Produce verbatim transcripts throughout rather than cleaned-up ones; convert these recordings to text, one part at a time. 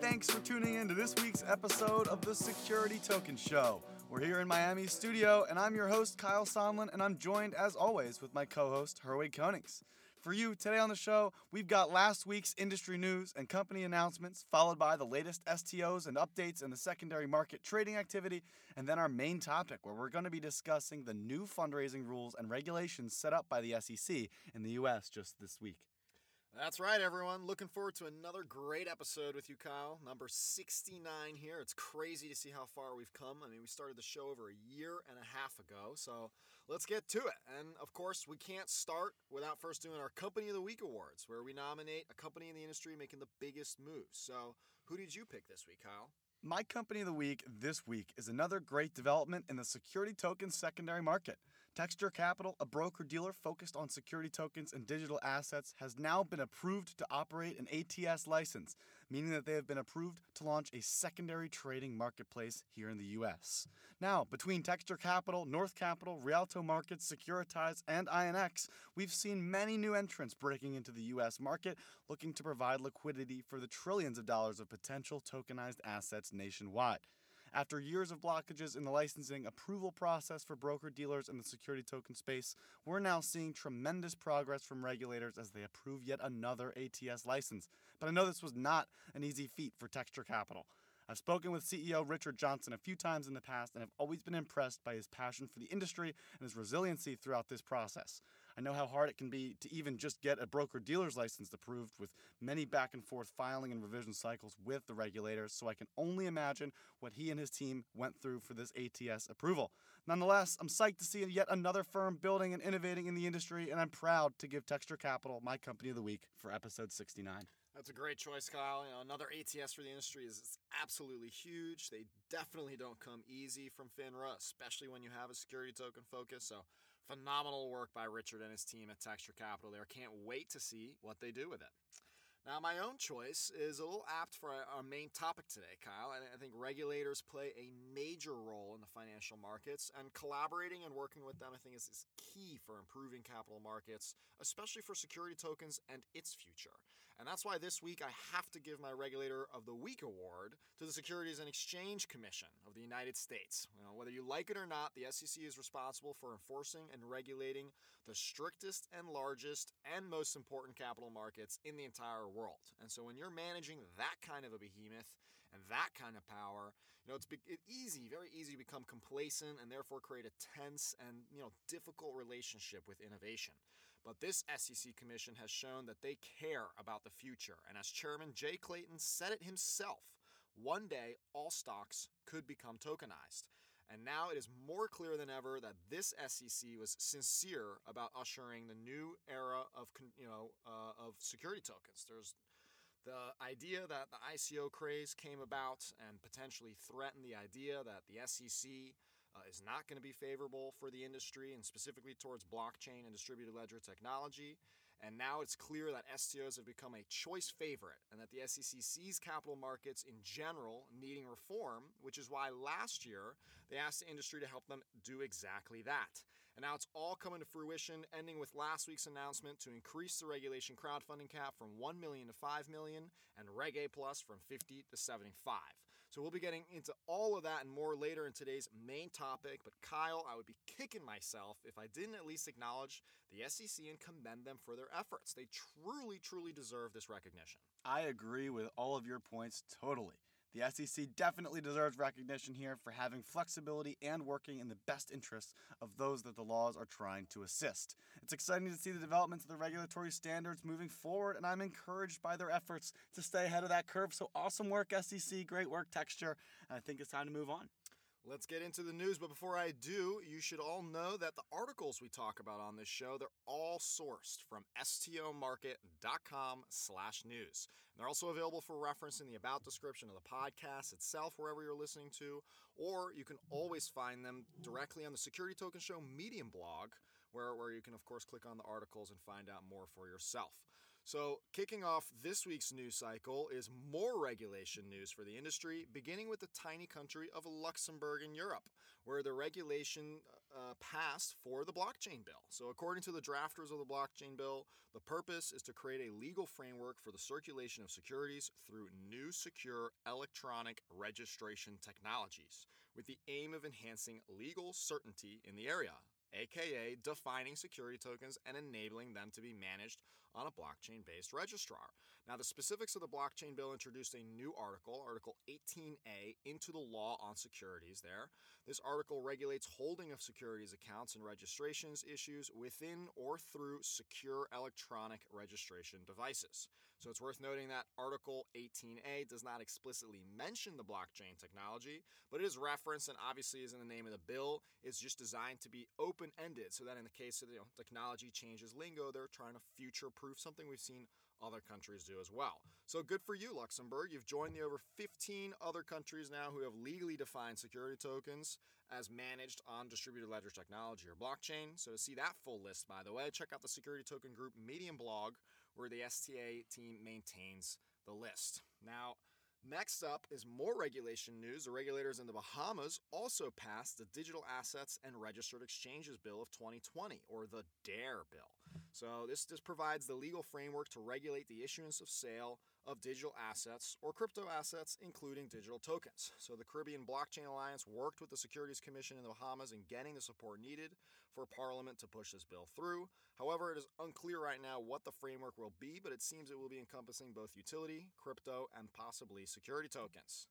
Thanks for tuning in to this week's episode of the Security Token Show. We're here in Miami studio, and I'm your host, Kyle Sonlin, and I'm joined, as always, with my co-host, Herwig Konings. For you, today on the show, we've got last week's industry news and company announcements, followed by the latest S T Os and updates in the secondary market trading activity, and then our main topic, where we're going to be discussing the new fundraising rules and regulations set up by the S E C in the U S just this week. That's right, everyone. Looking forward to another great episode with you, Kyle. Number sixty-nine here. It's crazy to see how far we've come. I mean, we started the show over a year and a half ago, so let's get to it. And, of course, we can't start without first doing our Company of the Week awards, where we nominate a company in the industry making the biggest moves. So who did you pick this week, Kyle? My Company of the Week this week is another great development in the security token secondary market. Texture Capital, a broker-dealer focused on security tokens and digital assets, has now been approved to operate an A T S license, meaning that they have been approved to launch a secondary trading marketplace here in the U S. Now, between Texture Capital, North Capital, Rialto Markets, Securitize, and I N X, we've seen many new entrants breaking into the U S market, looking to provide liquidity for the trillions of dollars of potential tokenized assets nationwide. After years of blockages in the licensing approval process for broker-dealers in the security token space, we're now seeing tremendous progress from regulators as they approve yet another A T S license. But I know this was not an easy feat for Texture Capital. I've spoken with C E O Richard Johnson a few times in the past and have always been impressed by his passion for the industry and his resiliency throughout this process. I know how hard it can be to even just get a broker-dealer's license approved with many back and forth filing and revision cycles with the regulators, so I can only imagine what he and his team went through for this A T S approval. Nonetheless, I'm psyched to see yet another firm building and innovating in the industry, and I'm proud to give Texture Capital my Company of the Week for episode sixty-nine. That's a great choice, Kyle. You know, another A T S for the industry is it's absolutely huge. They definitely don't come easy from FINRA, especially when you have a security token focus, so phenomenal work by Richard and his team at Texture Capital there. Can't wait to see what they do with it. Now, my own choice is a little apt for our main topic today, Kyle, and I think regulators play a major role in the financial markets, and collaborating and working with them, I think, is, is key for improving capital markets, especially for security tokens and its future. And that's why this week I have to give my Regulator of the Week award to the Securities and Exchange Commission of the United States. You know, whether you like it or not, the S E C is responsible for enforcing and regulating the strictest and largest and most important capital markets in the entire world. And so when you're managing that kind of a behemoth and that kind of power, you know, it's be- it easy, very easy to become complacent and therefore create a tense and, you know, difficult relationship with innovation. But this S E C commission has shown that they care about the future. And as Chairman Jay Clayton said it himself, one day all stocks could become tokenized. And now it is more clear than ever that this S E C was sincere about ushering the new era of, you know, uh, of security tokens. There's the idea that the I C O craze came about and potentially threatened the idea that the S E C Uh, is not going to be favorable for the industry and specifically towards blockchain and distributed ledger technology. And now it's clear that S T Os have become a choice favorite and that the S E C sees capital markets in general needing reform, which is why last year they asked the industry to help them do exactly that. And now it's all coming to fruition, ending with last week's announcement to increase the regulation crowdfunding cap from one million dollars to five million dollars and Reg A Plus from fifty dollars to seventy-five dollars. So we'll be getting into all of that and more later in today's main topic. But Kyle, I would be kicking myself if I didn't at least acknowledge the S E C and commend them for their efforts. They truly, truly deserve this recognition. I agree with all of your points totally. The S E C definitely deserves recognition here for having flexibility and working in the best interests of those that the laws are trying to assist. It's exciting to see the developments of the regulatory standards moving forward, and I'm encouraged by their efforts to stay ahead of that curve. So awesome work, S E C. Great work, Texture. And I think it's time to move on. Let's get into the news, but before I do, you should all know that the articles we talk about on this show, they're all sourced from stomarket dot com slash news. And they're also available for reference in the about description of the podcast itself, wherever you're listening to, or you can always find them directly on the Security Token Show Medium blog, where, where you can, of course, click on the articles and find out more for yourself. So kicking off this week's news cycle is more regulation news for the industry, beginning with the tiny country of Luxembourg in Europe, where the regulation uh, passed for the blockchain bill. So according to the drafters of the blockchain bill, the purpose is to create a legal framework for the circulation of securities through new secure electronic registration technologies, with the aim of enhancing legal certainty in the area, aka defining security tokens and enabling them to be managed on a blockchain-based registrar. Now, the specifics of the blockchain bill introduced a new article, Article eighteen A, into the law on securities there. This article regulates holding of securities accounts and registrations issues within or through secure electronic registration devices. So it's worth noting that Article eighteen A does not explicitly mention the blockchain technology, but it is referenced and obviously is in the name of the bill. It's just designed to be open open-ended, so that in the case of, you know, technology changes lingo, they're trying to future-proof, something we've seen other countries do as well. So good for you, Luxembourg. You've joined the over fifteen other countries now who have legally defined security tokens as managed on distributed ledger technology or blockchain. So to see that full list, by the way, check out the Security Token Group Medium blog, where the S T A team maintains the list. Now, next up is more regulation news. The regulators in the Bahamas also passed the Digital Assets and Registered Exchanges Bill of twenty twenty, or the DARE Bill. So this just provides the legal framework to regulate the issuance of sale of digital assets or crypto assets, including digital tokens. So the Caribbean Blockchain Alliance worked with the Securities Commission in the Bahamas in getting the support needed for Parliament to push this bill through. However, it is unclear right now what the framework will be, but it seems it will be encompassing both utility, crypto, and possibly security tokens.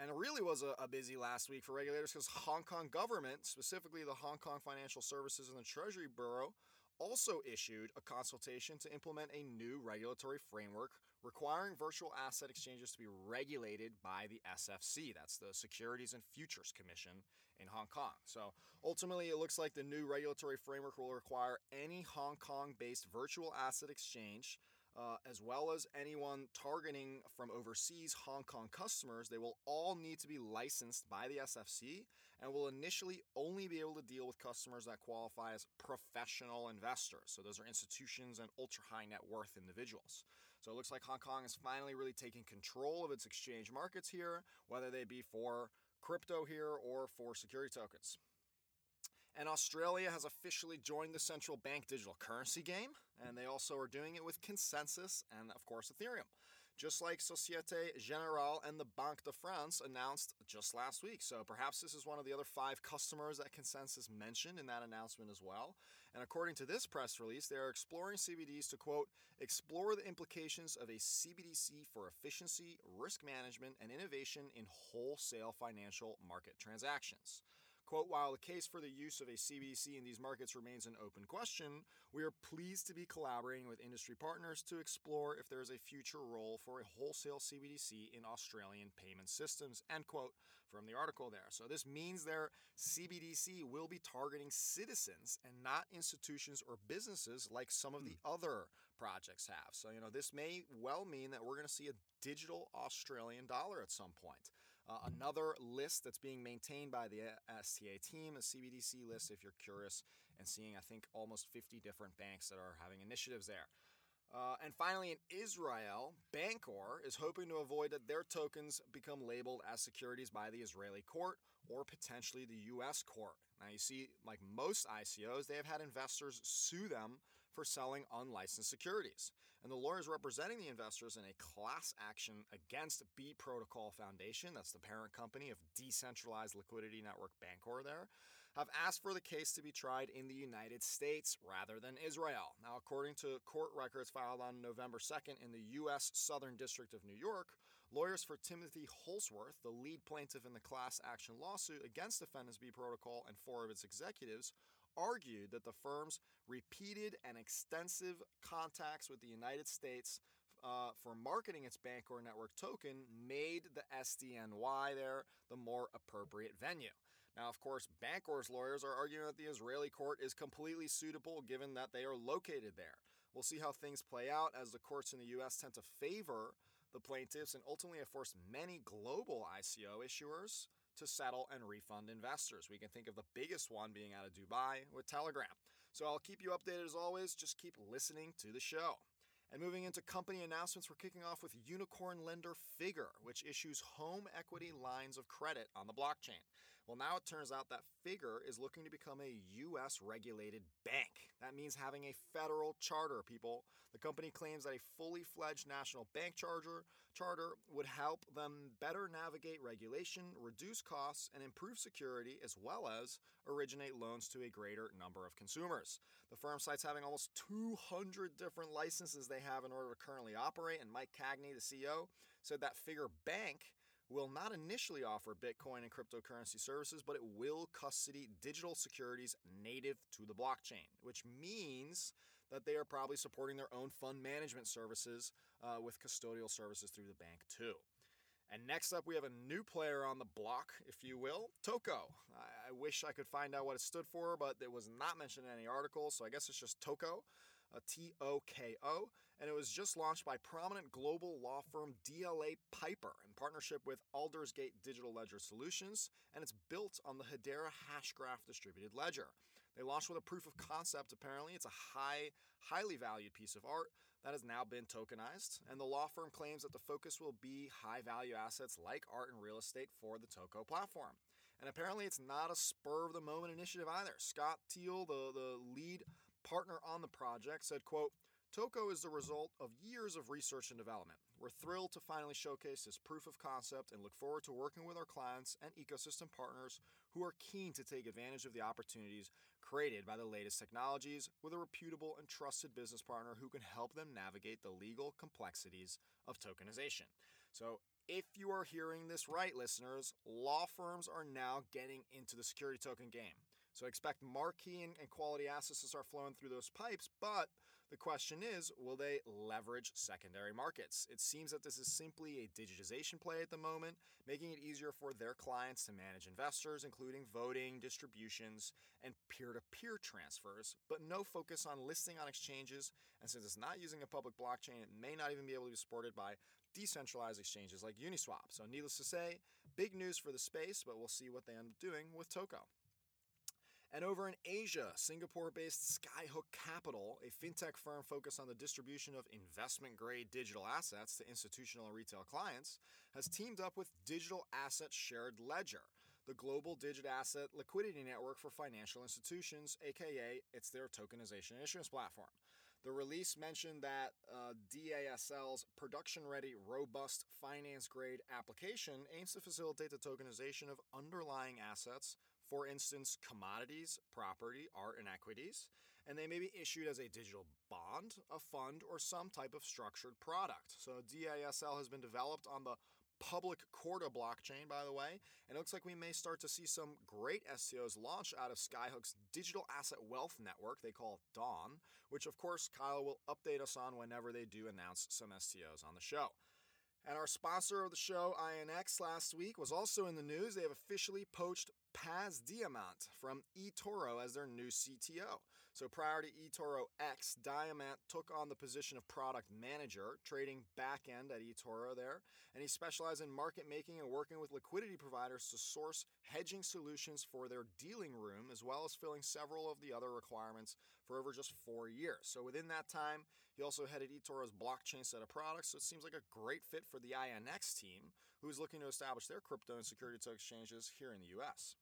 And it really was a, a busy last week for regulators because Hong Kong government, specifically the Hong Kong Financial Services and the Treasury Bureau, also issued a consultation to implement a new regulatory framework requiring virtual asset exchanges to be regulated by the S F C. That's the Securities and Futures Commission in Hong Kong. So ultimately, it looks like the new regulatory framework will require any Hong Kong-based virtual asset exchange, Uh, as well as anyone targeting from overseas Hong Kong customers, they will all need to be licensed by the S F C and will initially only be able to deal with customers that qualify as professional investors. So those are institutions and ultra high net worth individuals. So it looks like Hong Kong is finally really taking control of its exchange markets here, whether they be for crypto here or for security tokens. And Australia has officially joined the central bank digital currency game, and they also are doing it with ConsenSys and, of course, Ethereum. Just like Société Générale and the Banque de France announced just last week. So perhaps this is one of the other five customers that ConsenSys mentioned in that announcement as well. And according to this press release, they are exploring C B Ds to, quote, explore the implications of a C B D C for efficiency, risk management, and innovation in wholesale financial market transactions. Quote, while the case for the use of a C B D C in these markets remains an open question, we are pleased to be collaborating with industry partners to explore if there is a future role for a wholesale C B D C in Australian payment systems, end quote, from the article there. So this means their C B D C will be targeting citizens and not institutions or businesses like some of the other projects have. So, you know, this may well mean that we're going to see a digital Australian dollar at some point. Uh, another list that's being maintained by the S T A team, a C B D C list, if you're curious, and seeing, I think, almost fifty different banks that are having initiatives there. Uh, and finally, in Israel, Bancor is hoping to avoid that their tokens become labeled as securities by the Israeli court or potentially the U S court. Now, you see, like most I C Os, they have had investors sue them for selling unlicensed securities. And the lawyers representing the investors in a class action against B Protocol Foundation, that's the parent company of decentralized liquidity network Bancor there, have asked for the case to be tried in the United States rather than Israel. Now, according to court records filed on November second in the U S Southern District of New York, lawyers for Timothy Holsworth, the lead plaintiff in the class action lawsuit against defendants B Protocol and four of its executives, argued that the firm's repeated and extensive contacts with the United States uh, for marketing its Bancor network token made the S D N Y there the more appropriate venue. Now, of course, Bancor's lawyers are arguing that the Israeli court is completely suitable given that they are located there. We'll see how things play out as the courts in the U S tend to favor the plaintiffs and ultimately have forced many global I C O issuers to settle and refund investors. We can think of the biggest one being out of Dubai with Telegram. So I'll keep you updated as always. Just keep listening to the show. And moving into company announcements, we're kicking off with unicorn lender Figure, which issues home equity lines of credit on the blockchain. Well, now it turns out that Figure is looking to become a U S-regulated bank. That means having a federal charter, people. The company claims that a fully-fledged national bank charter, charter would help them better navigate regulation, reduce costs, and improve security, as well as originate loans to a greater number of consumers. The firm cites having almost two hundred different licenses they have in order to currently operate, and Mike Cagney, the C E O, said that Figure Bank will not initially offer Bitcoin and cryptocurrency services, but it will custody digital securities native to the blockchain, which means that they are probably supporting their own fund management services uh, with custodial services through the bank too. And next up, we have a new player on the block, if you will, Toko. I, I wish I could find out what it stood for, but it was not mentioned in any article, so I guess it's just Toko. A T O K O, and it was just launched by prominent global law firm D L A Piper in partnership with Aldersgate Digital Ledger Solutions, and it's built on the Hedera Hashgraph distributed ledger. They launched with a proof of concept, apparently. It's a high, highly valued piece of art that has now been tokenized, and the law firm claims that the focus will be high-value assets like art and real estate for the Toko platform. And apparently it's not a spur-of-the-moment initiative either. Scott Teal, the, the lead partner on the project, said, quote, Toko is the result of years of research and development. We're thrilled to finally showcase this proof of concept and look forward to working with our clients and ecosystem partners who are keen to take advantage of the opportunities created by the latest technologies with a reputable and trusted business partner who can help them navigate the legal complexities of tokenization. So if you are hearing this right, listeners, law firms are now getting into the security token game. So expect marquee and quality assets to start flowing through those pipes, but the question is, will they leverage secondary markets? It seems that this is simply a digitization play at the moment, making it easier for their clients to manage investors, including voting, distributions, and peer-to-peer transfers, but no focus on listing on exchanges, and since it's not using a public blockchain, it may not even be able to be supported by decentralized exchanges like Uniswap. So needless to say, big news for the space, but we'll see what they end up doing with Toko. And over in Asia, Singapore-based Skyhook Capital, a fintech firm focused on the distribution of investment-grade digital assets to institutional and retail clients, has teamed up with Digital Asset Shared Ledger, the global digital asset liquidity network for financial institutions, aka it's their tokenization and issuance platform. The release mentioned that uh, D A S L's production-ready, robust, finance-grade application aims to facilitate the tokenization of underlying assets, for instance, commodities, property, art, and equities, and they may be issued as a digital bond, a fund, or some type of structured product. So D A S L has been developed on the public Corda blockchain, by the way, and it looks like we may start to see some great S T Os launch out of Skyhook's digital asset wealth network, they call it Dawn, which of course Kyle will update us on whenever they do announce some S T Os on the show. And our sponsor of the show, I N X, last week was also in the news. They have officially poached Paz Diamant from eToro as their new C T O. So prior to eToro X, Diamant took on the position of product manager, trading back-end at eToro there, and he specialized in market making and working with liquidity providers to source hedging solutions for their dealing room, as well as filling several of the other requirements for over just four years. So within that time, he also headed eToro's blockchain set of products, so it seems like a great fit for the I N X team, who's looking to establish their crypto and security token exchanges here in the U S.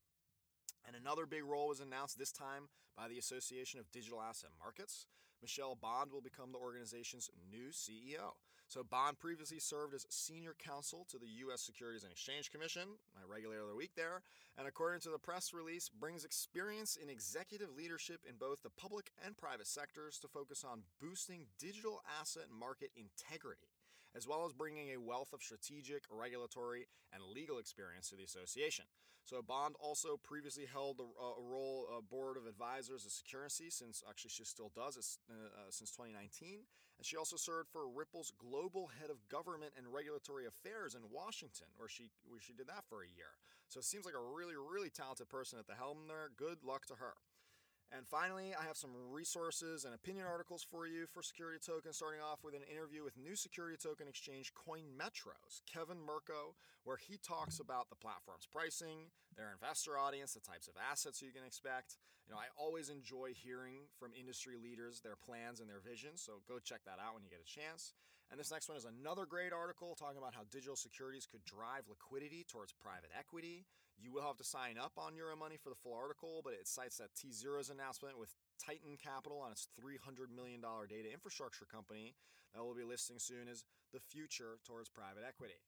And another big role was announced, this time by the Association of Digital Asset Markets. Michelle Bond will become the organization's new C E O. So Bond previously served as senior counsel to the U S Securities and Exchange Commission, my regulator of the week there, and according to the press release, brings experience in executive leadership in both the public and private sectors to focus on boosting digital asset market integrity, as well as bringing a wealth of strategic, regulatory, and legal experience to the association. So Bond also previously held a, a role uh, board of advisors at Securities, since actually she still does uh, uh, since twenty nineteen, And she also served for Ripple's global head of government and regulatory affairs in Washington, where she where she did that for a year. So it seems like a really, really talented person at the helm there. Good luck to her. And finally, I have some resources and opinion articles for you for Security Token, starting off with an interview with new Security Token Exchange CoinMetro's Kevin Mirko, where he talks about the platform's pricing, their investor audience, the types of assets you can expect. You know, I always enjoy hearing from industry leaders, their plans and their visions, so go check that out when you get a chance. And this next one is another great article talking about how digital securities could drive liquidity towards private equity. You will have to sign up on Euromoney for the full article, but it cites that T-Zero's announcement with Titan Capital on its three hundred million dollars data infrastructure company that will be listing soon as the future towards private equity.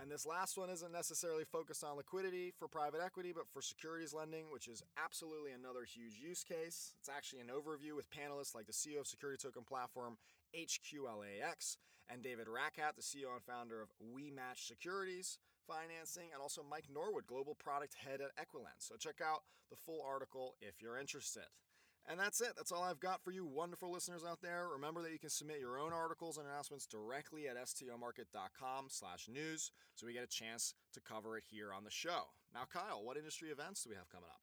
And this last one isn't necessarily focused on liquidity for private equity, but for securities lending, which is absolutely another huge use case. It's actually an overview with panelists like the C E O of Security Token Platform, H Q L A X, and David Rackat, the C E O and founder of We Match Securities Financing, and also Mike Norwood, Global Product Head at Equilens. So check out the full article if you're interested. And that's it. That's all I've got for you wonderful listeners out there. Remember that you can submit your own articles and announcements directly at stomarket dot com slash news, so we get a chance to cover it here on the show. Now, Kyle, what industry events do we have coming up?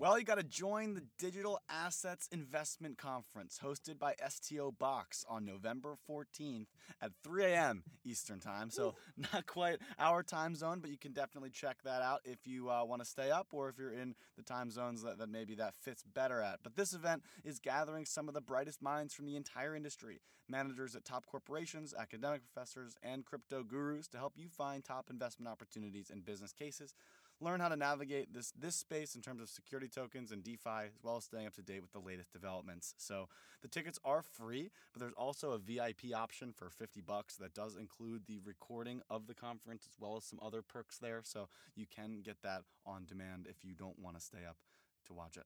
Well, you got to join the Digital Assets Investment Conference hosted by S T O Box on November fourteenth at three a.m. Eastern Time. So not quite our time zone, but you can definitely check that out if you uh, want to stay up or if you're in the time zones that, that maybe that fits better at. But this event is gathering some of the brightest minds from the entire industry, managers at top corporations, academic professors, and crypto gurus to help you find top investment opportunities and business cases. Learn how to navigate this this space in terms of security tokens and DeFi, as well as staying up to date with the latest developments. So the tickets are free, but there's also a V I P option for fifty bucks that does include the recording of the conference as well as some other perks there. So you can get that on demand if you don't want to stay up to watch it.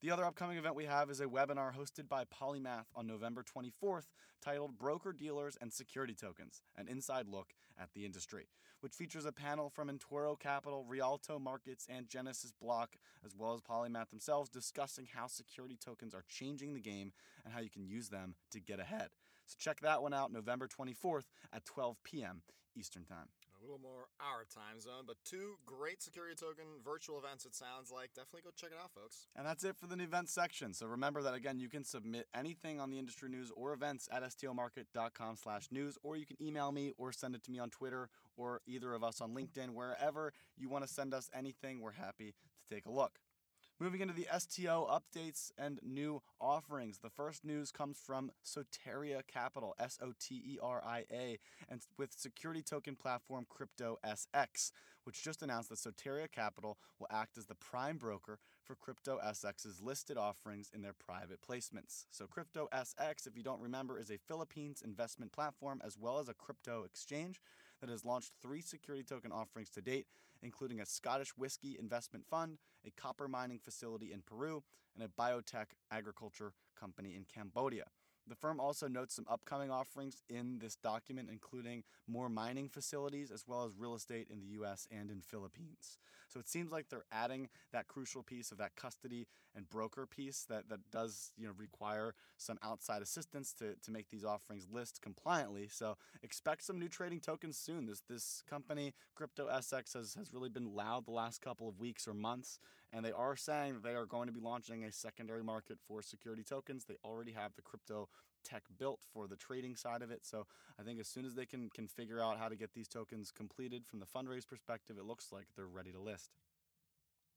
The other upcoming event we have is a webinar hosted by Polymath on November twenty-fourth titled Broker Dealers and Security Tokens, an Inside Look at the Industry, which features a panel from Entoro Capital, Rialto Markets, and Genesis Block, as well as Polymath themselves, discussing how security tokens are changing the game and how you can use them to get ahead. So check that one out November twenty-fourth at twelve p.m. Eastern Time. A little more our time zone, but two great security token virtual events, it sounds like. Definitely go check it out, folks. And that's it for the events section. So remember that, again, you can submit anything on the industry news or events at stomarket dot com slash news, or you can email me or send it to me on Twitter or either of us on LinkedIn. Wherever you want to send us anything, we're happy to take a look. Moving into the S T O updates and new offerings. The first news comes from Soteria Capital, S O T E R I A, and with security token platform Crypto S X, which just announced that Soteria Capital will act as the prime broker for Crypto S X's listed offerings in their private placements. So Crypto S X, if you don't remember, is a Philippines investment platform as well as a crypto exchange that has launched three security token offerings to date, including a Scottish whiskey investment fund, a copper mining facility in Peru, and a biotech agriculture company in Cambodia. The firm also notes some upcoming offerings in this document, including more mining facilities as well as real estate in the U S and in Philippines. So it seems like they're adding that crucial piece of that custody and broker piece that, that does, you know, require some outside assistance to, to make these offerings list compliantly. So expect some new trading tokens soon. This this company, Crypto S X, has, has really been loud the last couple of weeks or months, and they are saying that they are going to be launching a secondary market for security tokens. They already have the crypto tech built for the trading side of it. So I think as soon as they can, can figure out how to get these tokens completed from the fundraise perspective, it looks like they're ready to list.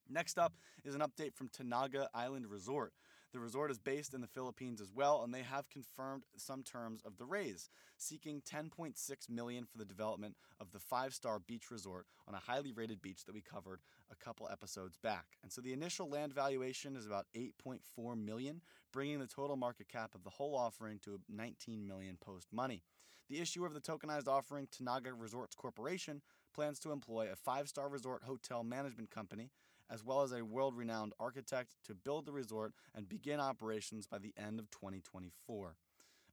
Next up is an update from Tanaga Island Resort. The resort is based in the Philippines as well, and they have confirmed some terms of the raise, seeking ten point six million dollars for the development of the five-star beach resort on a highly rated beach that we covered a couple episodes back. And so the initial land valuation is about eight point four million dollars, bringing the total market cap of the whole offering to nineteen million dollars post-money. The issuer of the tokenized offering, Tanaga Resorts Corporation, plans to employ a five-star resort hotel management company as well as a world-renowned architect to build the resort and begin operations by the end of twenty twenty-four.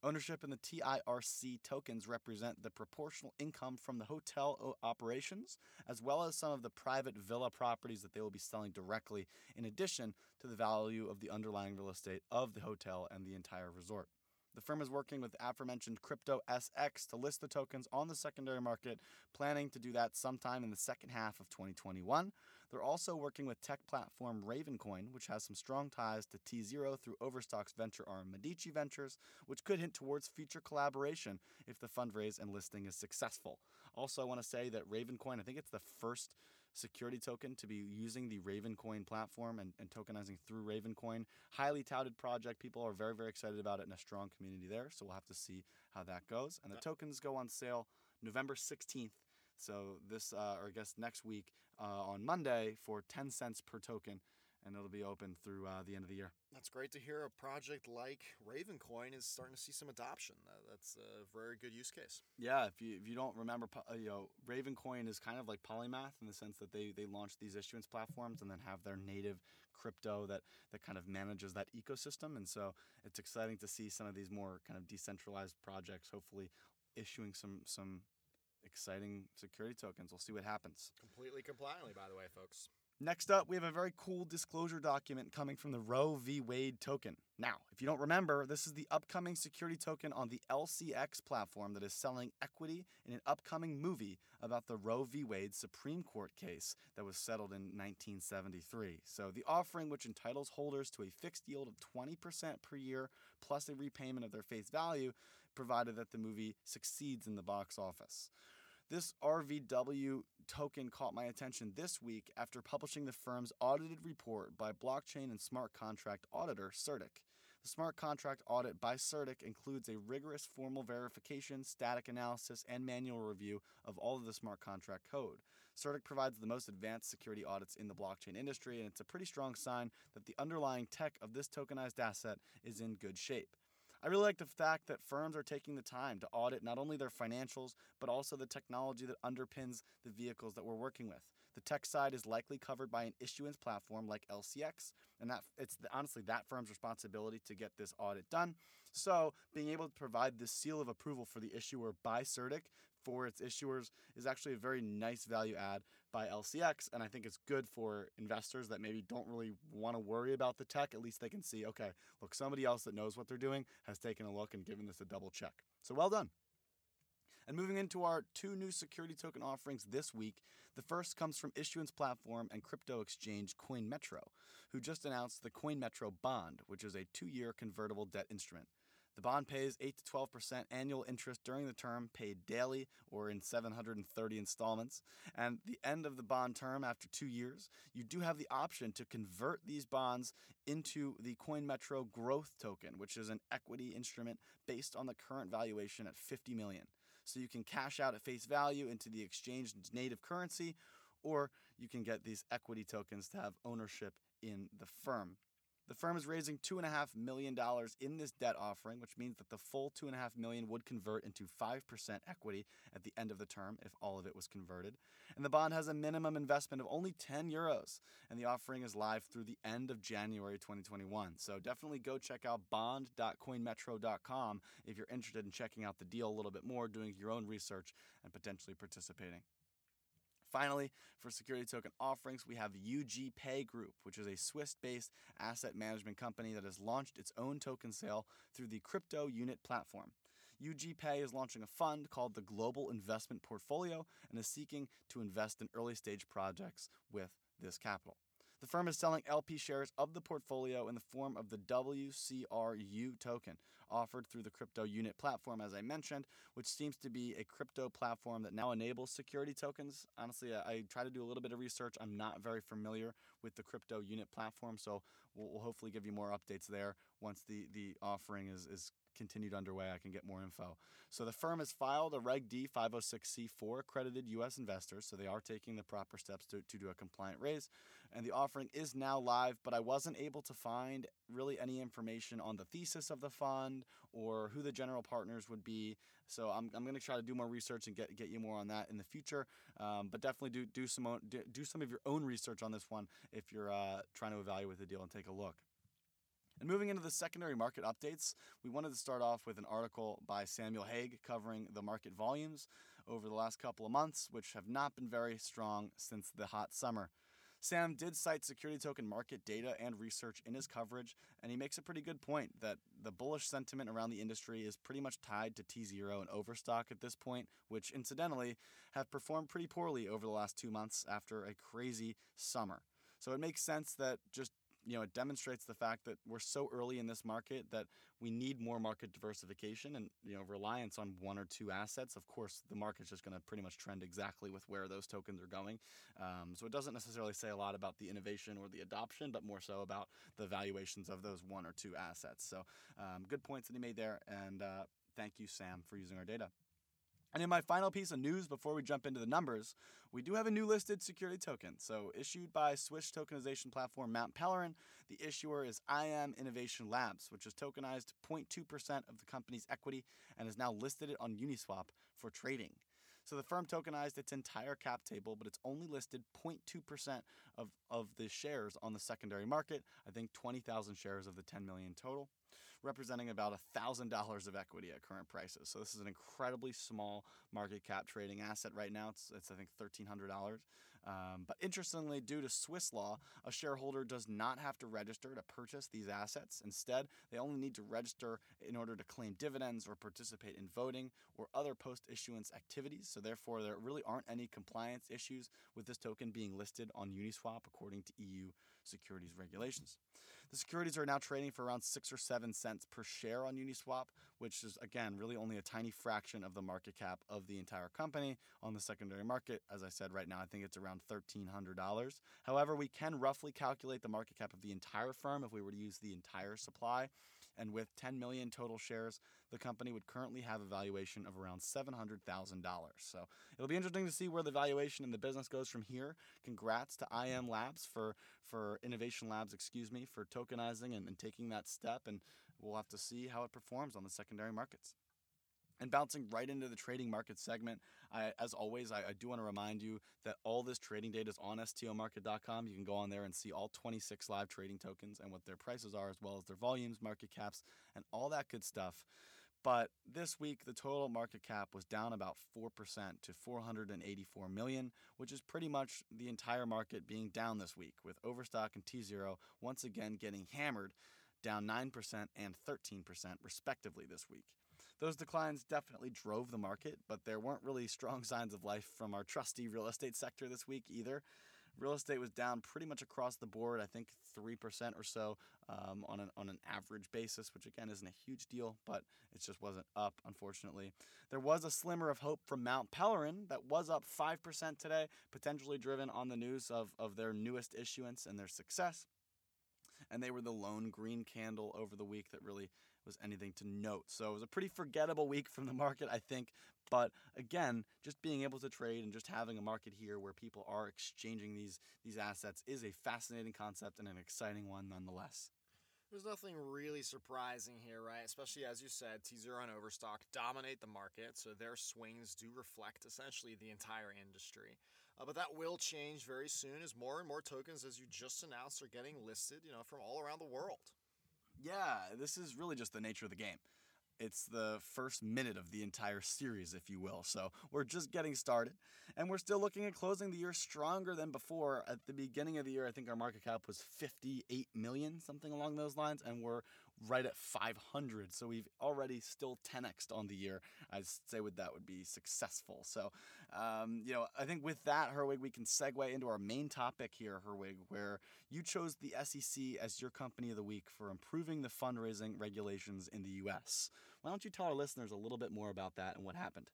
Ownership in the T I R C tokens represent the proportional income from the hotel operations as well as some of the private villa properties that they will be selling directly, in addition to the value of the underlying real estate of the hotel and the entire resort. The firm is working with the aforementioned Crypto S X to list the tokens on the secondary market, planning to do that sometime in the second half of twenty twenty-one. They're also working with tech platform Ravencoin, which has some strong ties to T-Zero through Overstock's venture arm Medici Ventures, which could hint towards future collaboration if the fundraise and listing is successful. Also, I want to say that Ravencoin, I think it's the first security token to be using the Ravencoin platform and, and tokenizing through Ravencoin. Highly touted project. People are very, very excited about it and a strong community there. So we'll have to see how that goes. And the tokens go on sale November sixteenth. So this, uh, or I guess next week uh, on Monday for ten cents per token. And it'll be open through uh, the end of the year. That's great to hear. A project like Ravencoin is starting to see some adoption. Uh, that's a very good use case. Yeah, if you if you don't remember, you know, Ravencoin is kind of like Polymath in the sense that they they launch these issuance platforms and then have their native crypto that that kind of manages that ecosystem. And so it's exciting to see some of these more kind of decentralized projects, hopefully issuing some some exciting security tokens. We'll see what happens. Completely compliantly, by the way, folks. Next up, we have a very cool disclosure document coming from the Roe v. Wade token. Now, if you don't remember, this is the upcoming security token on the L C X platform that is selling equity in an upcoming movie about the Roe v. Wade Supreme Court case that was settled in nineteen seventy-three. So the offering, which entitles holders to a fixed yield of twenty percent per year plus a repayment of their face value, provided that the movie succeeds in the box office. This R V W token caught my attention this week after publishing the firm's audited report by blockchain and smart contract auditor Certik. The smart contract audit by Certik includes a rigorous formal verification, static analysis, and manual review of all of the smart contract code. Certik provides the most advanced security audits in the blockchain industry, and it's a pretty strong sign that the underlying tech of this tokenized asset is in good shape. I really like the fact that firms are taking the time to audit not only their financials, but also the technology that underpins the vehicles that we're working with. The tech side is likely covered by an issuance platform like L C X, and that it's honestly that firm's responsibility to get this audit done. So being able to provide this seal of approval for the issuer by Certik for its issuers is actually a very nice value add by L C X, and I think it's good for investors that maybe don't really want to worry about the tech. At least they can see, okay, look, somebody else that knows what they're doing has taken a look and given this a double check. So well done. And moving into our two new security token offerings this week, the first comes from issuance platform and crypto exchange CoinMetro, who just announced the CoinMetro Bond, which is a two-year convertible debt instrument. The bond pays eight to twelve percent annual interest during the term, paid daily or in seven hundred thirty installments. And the end of the bond term after two years, you do have the option to convert these bonds into the CoinMetro Growth Token, which is an equity instrument based on the current valuation at fifty million dollars. So you can cash out at face value into the exchange's native currency, or you can get these equity tokens to have ownership in the firm. The firm is raising two point five million dollars in this debt offering, which means that the full two point five million dollars would convert into five percent equity at the end of the term if all of it was converted. And the bond has a minimum investment of only ten euros, and the offering is live through the end of January twenty twenty-one. So definitely go check out bond dot coinmetro dot com if you're interested in checking out the deal a little bit more, doing your own research, and potentially participating. Finally, for security token offerings, we have U G Pay Group, which is a Swiss-based asset management company that has launched its own token sale through the Crypto Unit platform. U G Pay is launching a fund called the Global Investment Portfolio and is seeking to invest in early-stage projects with this capital. The firm is selling L P shares of the portfolio in the form of the W C R U token, offered through the Crypto Unit platform, as I mentioned, which seems to be a crypto platform that now enables security tokens. Honestly, I, I try to do a little bit of research. I'm not very familiar with the Crypto Unit platform, so we'll, we'll hopefully give you more updates there once the, the offering is, is continued underway. I can get more info. So the firm has filed a Reg D five oh six C for accredited U S investors, so they are taking the proper steps to, to do a compliant raise. And the offering is now live, but I wasn't able to find really any information on the thesis of the fund or who the general partners would be. So I'm, I'm going to try to do more research and get, get you more on that in the future. Um, but definitely do, do, some own, do, do some of your own research on this one if you're uh, trying to evaluate the deal and take a look. And moving into the secondary market updates, we wanted to start off with an article by Samuel Haig covering the market volumes over the last couple of months, which have not been very strong since the hot summer. Sam did cite security token market data and research in his coverage, and he makes a pretty good point that the bullish sentiment around the industry is pretty much tied to T-Zero and Overstock at this point, which incidentally have performed pretty poorly over the last two months after a crazy summer. So it makes sense that just You know, it demonstrates the fact that we're so early in this market that we need more market diversification and, you know, reliance on one or two assets. Of course, the market's just going to pretty much trend exactly with where those tokens are going. Um, so it doesn't necessarily say a lot about the innovation or the adoption, but more so about the valuations of those one or two assets. So um, good points that he made there. And uh, thank you, Sam, for using our data. And in my final piece of news before we jump into the numbers, we do have a new listed security token. So issued by Swiss tokenization platform Mount Pelerin, the issuer is I A M Innovation Labs, which has tokenized zero point two percent of the company's equity and has now listed it on Uniswap for trading. So the firm tokenized its entire cap table, but it's only listed zero point two percent of, of the shares on the secondary market, I think twenty thousand shares of the ten million total, representing about one thousand dollars of equity at current prices. So this is an incredibly small market cap trading asset right now. It's, it's I think, one thousand three hundred dollars. Um, but interestingly, due to Swiss law, a shareholder does not have to register to purchase these assets. Instead, they only need to register in order to claim dividends or participate in voting or other post-issuance activities. So therefore, there really aren't any compliance issues with this token being listed on Uniswap according to E U securities regulations. The securities are now trading for around six or seven cents per share on Uniswap, which is, again, really only a tiny fraction of the market cap of the entire company. On the secondary market, as I said, right now, I think it's around one thousand three hundred dollars. However, we can roughly calculate the market cap of the entire firm if we were to use the entire supply. And with ten million total shares, the company would currently have a valuation of around seven hundred thousand dollars. So it'll be interesting to see where the valuation in the business goes from here. Congrats to I M Labs for, for Innovation Labs, excuse me, for tokenizing and, and taking that step. And we'll have to see how it performs on the secondary markets. And bouncing right into the trading market segment, I, as always, I, I do want to remind you that all this trading data is on S T O market dot com. You can go on there and see all twenty-six live trading tokens and what their prices are, as well as their volumes, market caps, and all that good stuff. But this week, the total market cap was down about four percent to four hundred eighty-four million dollars, which is pretty much the entire market being down this week, with Overstock and T-Zero once again getting hammered, down nine percent and thirteen percent respectively this week. Those declines definitely drove the market, but there weren't really strong signs of life from our trusty real estate sector this week either. Real estate was down pretty much across the board, I think three percent or so um, on an on an average basis, which again isn't a huge deal, but it just wasn't up, unfortunately. There was a slimmer of hope from Mount Pelerin that was up five percent today, potentially driven on the news of, of their newest issuance and their success. And they were the lone green candle over the week that really was anything to note. So it was a pretty forgettable week from the market, I think. But again, just being able to trade and just having a market here where people are exchanging these, these assets is a fascinating concept and an exciting one nonetheless. There's nothing really surprising here, right? Especially, as you said, T-Zero and Overstock dominate the market, so their swings do reflect essentially the entire industry. Uh, but that will change very soon as more and more tokens, as you just announced, are getting listed, you know, from all around the world. Yeah, this is really just the nature of the game. It's the first minute of the entire series, if you will. So we're just getting started, and we're still looking at closing the year stronger than before. At the beginning of the year, I think our market cap was fifty-eight million, something along those lines, and we're right at five hundred. So we've already still ten x'd on the year. I'd say with that would be successful. So, um, you know, I think with that, Herwig, we can segue into our main topic here, Herwig, where you chose the S E C as your company of the week for improving the fundraising regulations in the U S Why don't you tell our listeners a little bit more about that and what happened?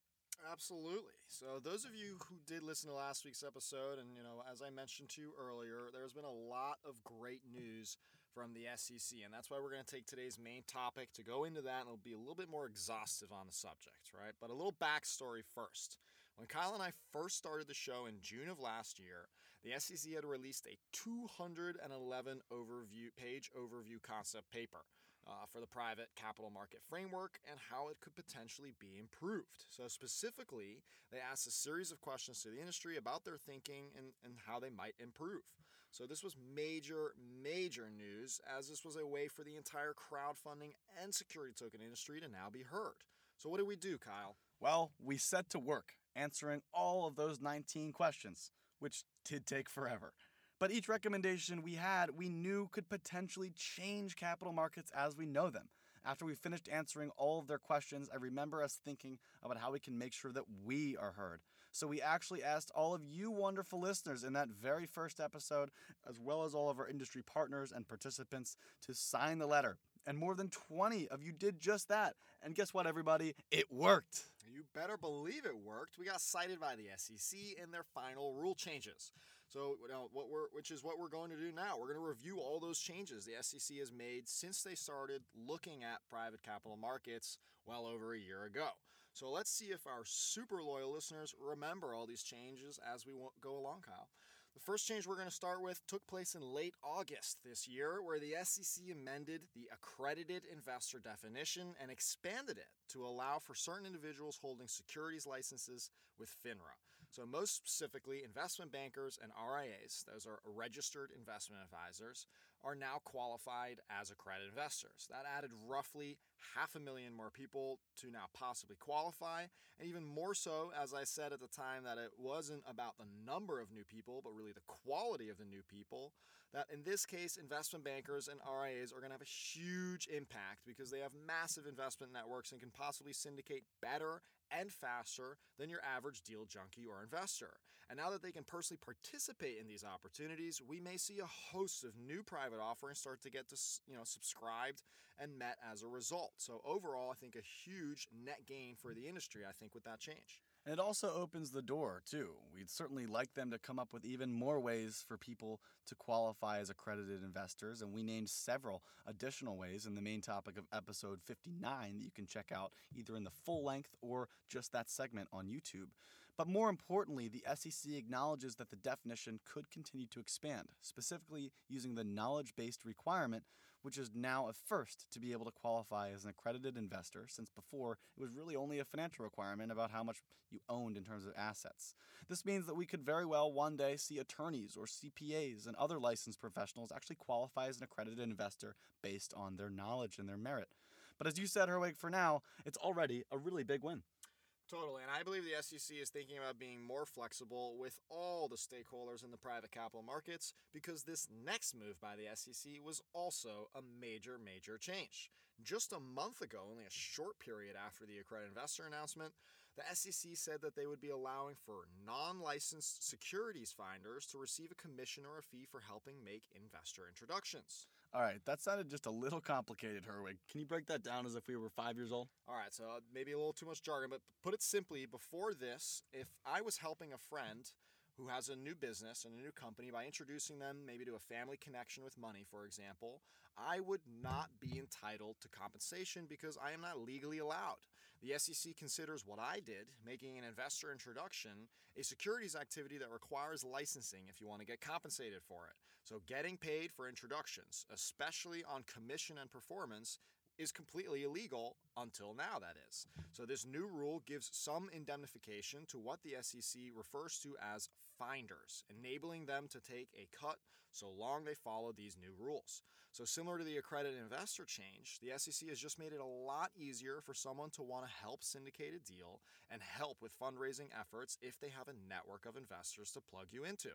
Absolutely. So those of you who did listen to last week's episode, and, you know, as I mentioned to you earlier, there's been a lot of great news from the S E C, and that's why we're going to take today's main topic to go into that, and it'll be a little bit more exhaustive on the subject, right? But a little backstory first. When Kyle and I first started the show in June of last year, the S E C had released a two hundred eleven overview page overview concept paper uh, for the private capital market framework and how it could potentially be improved. So specifically, Specifically, they asked a series of questions to the industry about their thinking and, and how they might improve. So this was major, major news, as this was a way for the entire crowdfunding and security token industry to now be heard. So what did we do, Kyle? Well, we set to work answering all of those nineteen questions, which did take forever. But each recommendation we had, we knew could potentially change capital markets as we know them. After we finished answering all of their questions, I remember us thinking about how we can make sure that we are heard. So we actually asked all of you wonderful listeners in that very first episode, as well as all of our industry partners and participants, to sign the letter. And more than twenty of you did just that. And guess what, everybody? It worked. You better believe it worked. We got cited by the S E C in their final rule changes. So, you know, what we're, which is what we're going to do now. We're going to review all those changes the S E C has made since they started looking at private capital markets well over a year ago. So let's see if our super loyal listeners remember all these changes as we go along, Kyle. The first change we're going to start with took place in late August this year, where the S E C amended the accredited investor definition and expanded it to allow for certain individuals holding securities licenses with FINRA. So most specifically, investment bankers and R I As, those are registered investment advisors, are now qualified as accredited investors. That added roughly half a million more people to now possibly qualify, and even more so, as I said at the time, that it wasn't about the number of new people, but really the quality of the new people, that in this case, investment bankers and R I As are going to have a huge impact because they have massive investment networks and can possibly syndicate better and faster than your average deal junkie or investor. And now that they can personally participate in these opportunities, we may see a host of new private offerings start to get to, you know, subscribed and met as a result. So overall, I think a huge net gain for the industry, I think, with that change. And it also opens the door, too. We'd certainly like them to come up with even more ways for people to qualify as accredited investors, and we named several additional ways in the main topic of episode fifty-nine that you can check out either in the full length or just that segment on YouTube. But more importantly, the S E C acknowledges that the definition could continue to expand, specifically using the knowledge-based requirement, which is now a first to be able to qualify as an accredited investor, since before it was really only a financial requirement about how much you owned in terms of assets. This means that we could very well one day see attorneys or C P As and other licensed professionals actually qualify as an accredited investor based on their knowledge and their merit. But as you said, Herwig, for now, it's already a really big win. Totally, and I believe the S E C is thinking about being more flexible with all the stakeholders in the private capital markets because this next move by the S E C was also a major, major change. Just a month ago, only a short period after the accredited investor announcement, the S E C said that they would be allowing for non-licensed securities finders to receive a commission or a fee for helping make investor introductions. All right, that sounded just a little complicated, Herwig. Can you break that down as if we were five years old? All right, so maybe a little too much jargon, but put it simply, before this, if I was helping a friend who has a new business and a new company by introducing them maybe to a family connection with money, for example, I would not be entitled to compensation because I am not legally allowed. The S E C considers what I did, making an investor introduction, a securities activity that requires licensing if you want to get compensated for it. So getting paid for introductions, especially on commission and performance, is completely illegal until now, that is. So this new rule gives some indemnification to what the S E C refers to as finders, enabling them to take a cut so long they follow these new rules. So similar to the accredited investor change, the S E C has just made it a lot easier for someone to want to help syndicate a deal and help with fundraising efforts if they have a network of investors to plug you into.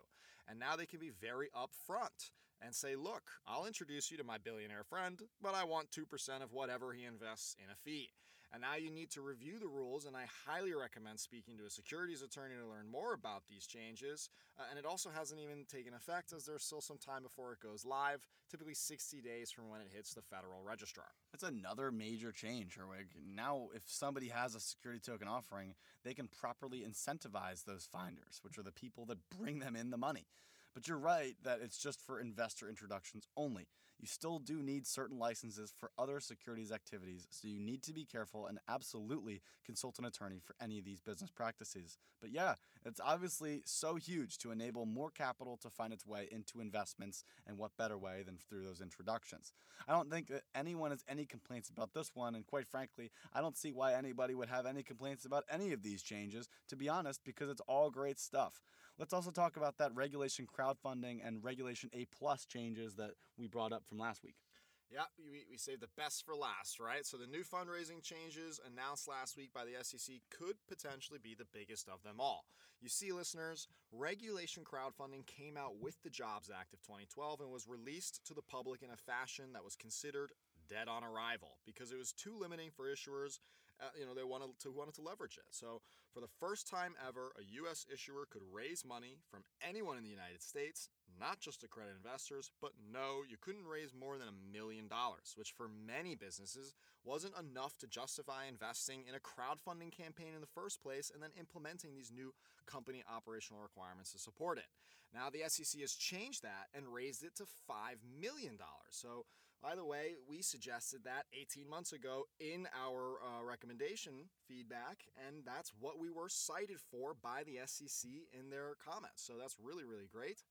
And now they can be very upfront and say, look, I'll introduce you to my billionaire friend, but I want two percent of whatever he invests in a fee. And now you need to review the rules, and I highly recommend speaking to a securities attorney to learn more about these changes. Uh, and it also hasn't even taken effect, as there's still some time before it goes live, typically sixty days from when it hits the federal registrar. That's another major change, Herwig. Now, if somebody has a security token offering, they can properly incentivize those finders, which are the people that bring them in the money. But you're right that it's just for investor introductions only. You still do need certain licenses for other securities activities, so you need to be careful and absolutely consult an attorney for any of these business practices. But yeah, it's obviously so huge to enable more capital to find its way into investments, and what better way than through those introductions. I don't think that anyone has any complaints about this one, and quite frankly, I don't see why anybody would have any complaints about any of these changes, to be honest, because it's all great stuff. Let's also talk about that regulation crowdfunding and Regulation A plus changes that we brought up from last week. Yeah, we, we saved the best for last, right? So the new fundraising changes announced last week by the S E C could potentially be the biggest of them all. You see, listeners, regulation crowdfunding came out with the Jobs Act of twenty twelve and was released to the public in a fashion that was considered dead on arrival because it was too limiting for issuers. Uh, you know, they wanted to wanted to leverage it. So for the first time ever, a U S issuer could raise money from anyone in the United States, not just to credit investors, but no, you couldn't raise more than a million dollars, which for many businesses wasn't enough to justify investing in a crowdfunding campaign in the first place and then implementing these new company operational requirements to support it. Now, the S E C has changed that and raised it to five million dollars. So, by the way, we suggested that eighteen months ago in our uh, recommendation feedback, and that's what we were cited for by the S E C in their comments. So that's really, really great.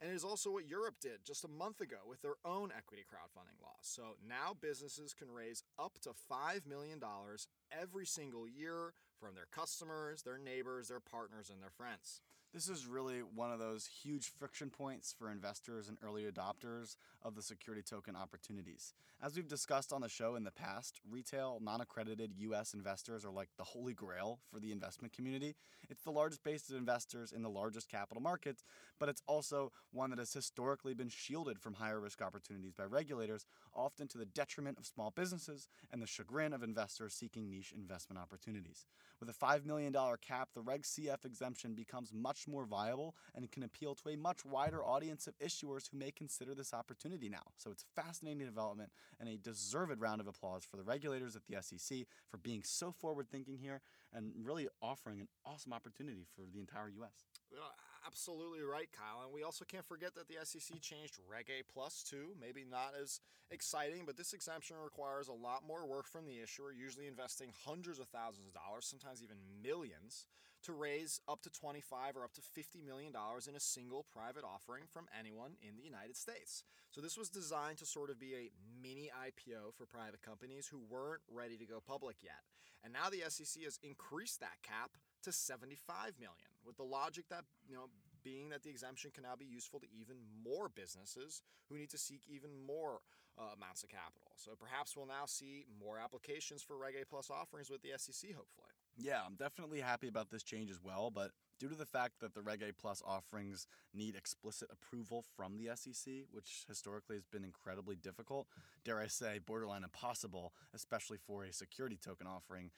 And it is also what Europe did just a month ago with their own equity crowdfunding laws. So now businesses can raise up to five million dollars every single year from their customers, their neighbors, their partners, and their friends. This is really one of those huge friction points for investors and early adopters of the security token opportunities. As we've discussed on the show in the past, retail, non-accredited U S investors are like the holy grail for the investment community. It's the largest base of investors in the largest capital markets, but it's also one that has historically been shielded from higher risk opportunities by regulators, often to the detriment of small businesses and the chagrin of investors seeking niche investment opportunities. With a five million dollars cap, the Reg C F exemption becomes much more viable and can appeal to a much wider audience of issuers who may consider this opportunity now. So it's a fascinating development and a deserved round of applause for the regulators at the S E C for being so forward-thinking here and really offering an awesome opportunity for the entire U S. Well, absolutely right, Kyle. And we also can't forget that the S E C changed Reg A plus too. Maybe not as exciting, but this exemption requires a lot more work from the issuer, usually investing hundreds of thousands of dollars, sometimes even millions, to raise up to twenty-five or up to fifty million dollars in a single private offering from anyone in the United States. So this was designed to sort of be a mini I P O for private companies who weren't ready to go public yet. And now the S E C has increased that cap to seventy-five million dollars, with the logic that, you know, being that the exemption can now be useful to even more businesses who need to seek even more uh, amounts of capital. So perhaps we'll now see more applications for Reg A Plus offerings with the S E C, hopefully. Yeah, I'm definitely happy about this change as well, but due to the fact that the Reg A Plus offerings need explicit approval from the S E C, which historically has been incredibly difficult, dare I say borderline impossible, especially for a security token offering,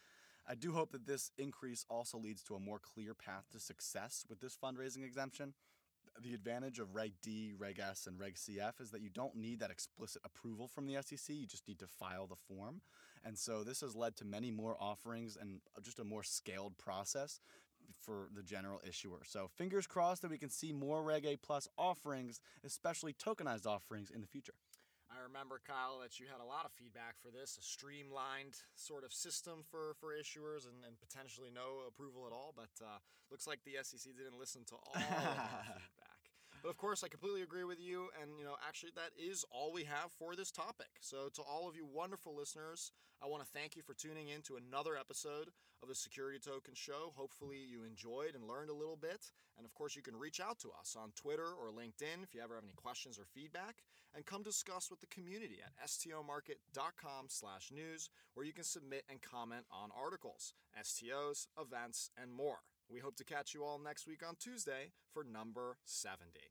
I do hope that this increase also leads to a more clear path to success with this fundraising exemption. The advantage of Reg D, Reg S, and Reg C F is that you don't need that explicit approval from the S E C. You just need to file the form. And so this has led to many more offerings and just a more scaled process for the general issuer. So fingers crossed that we can see more Reg A Plus offerings, especially tokenized offerings, in the future. I remember, Kyle, that you had a lot of feedback for this, a streamlined sort of system for, for issuers and, and potentially no approval at all. But uh, looks like the S E C didn't listen to all of that feedback. But of course, I completely agree with you. And, you know, actually, that is all we have for this topic. So to all of you wonderful listeners, I want to thank you for tuning in to another episode of the Security Token Show. Hopefully you enjoyed and learned a little bit. And of course, you can reach out to us on Twitter or LinkedIn if you ever have any questions or feedback, and come discuss with the community at stomarket dot com slash news, where you can submit and comment on articles, S T Os, events, and more. We hope to catch you all next week on Tuesday for number seventy.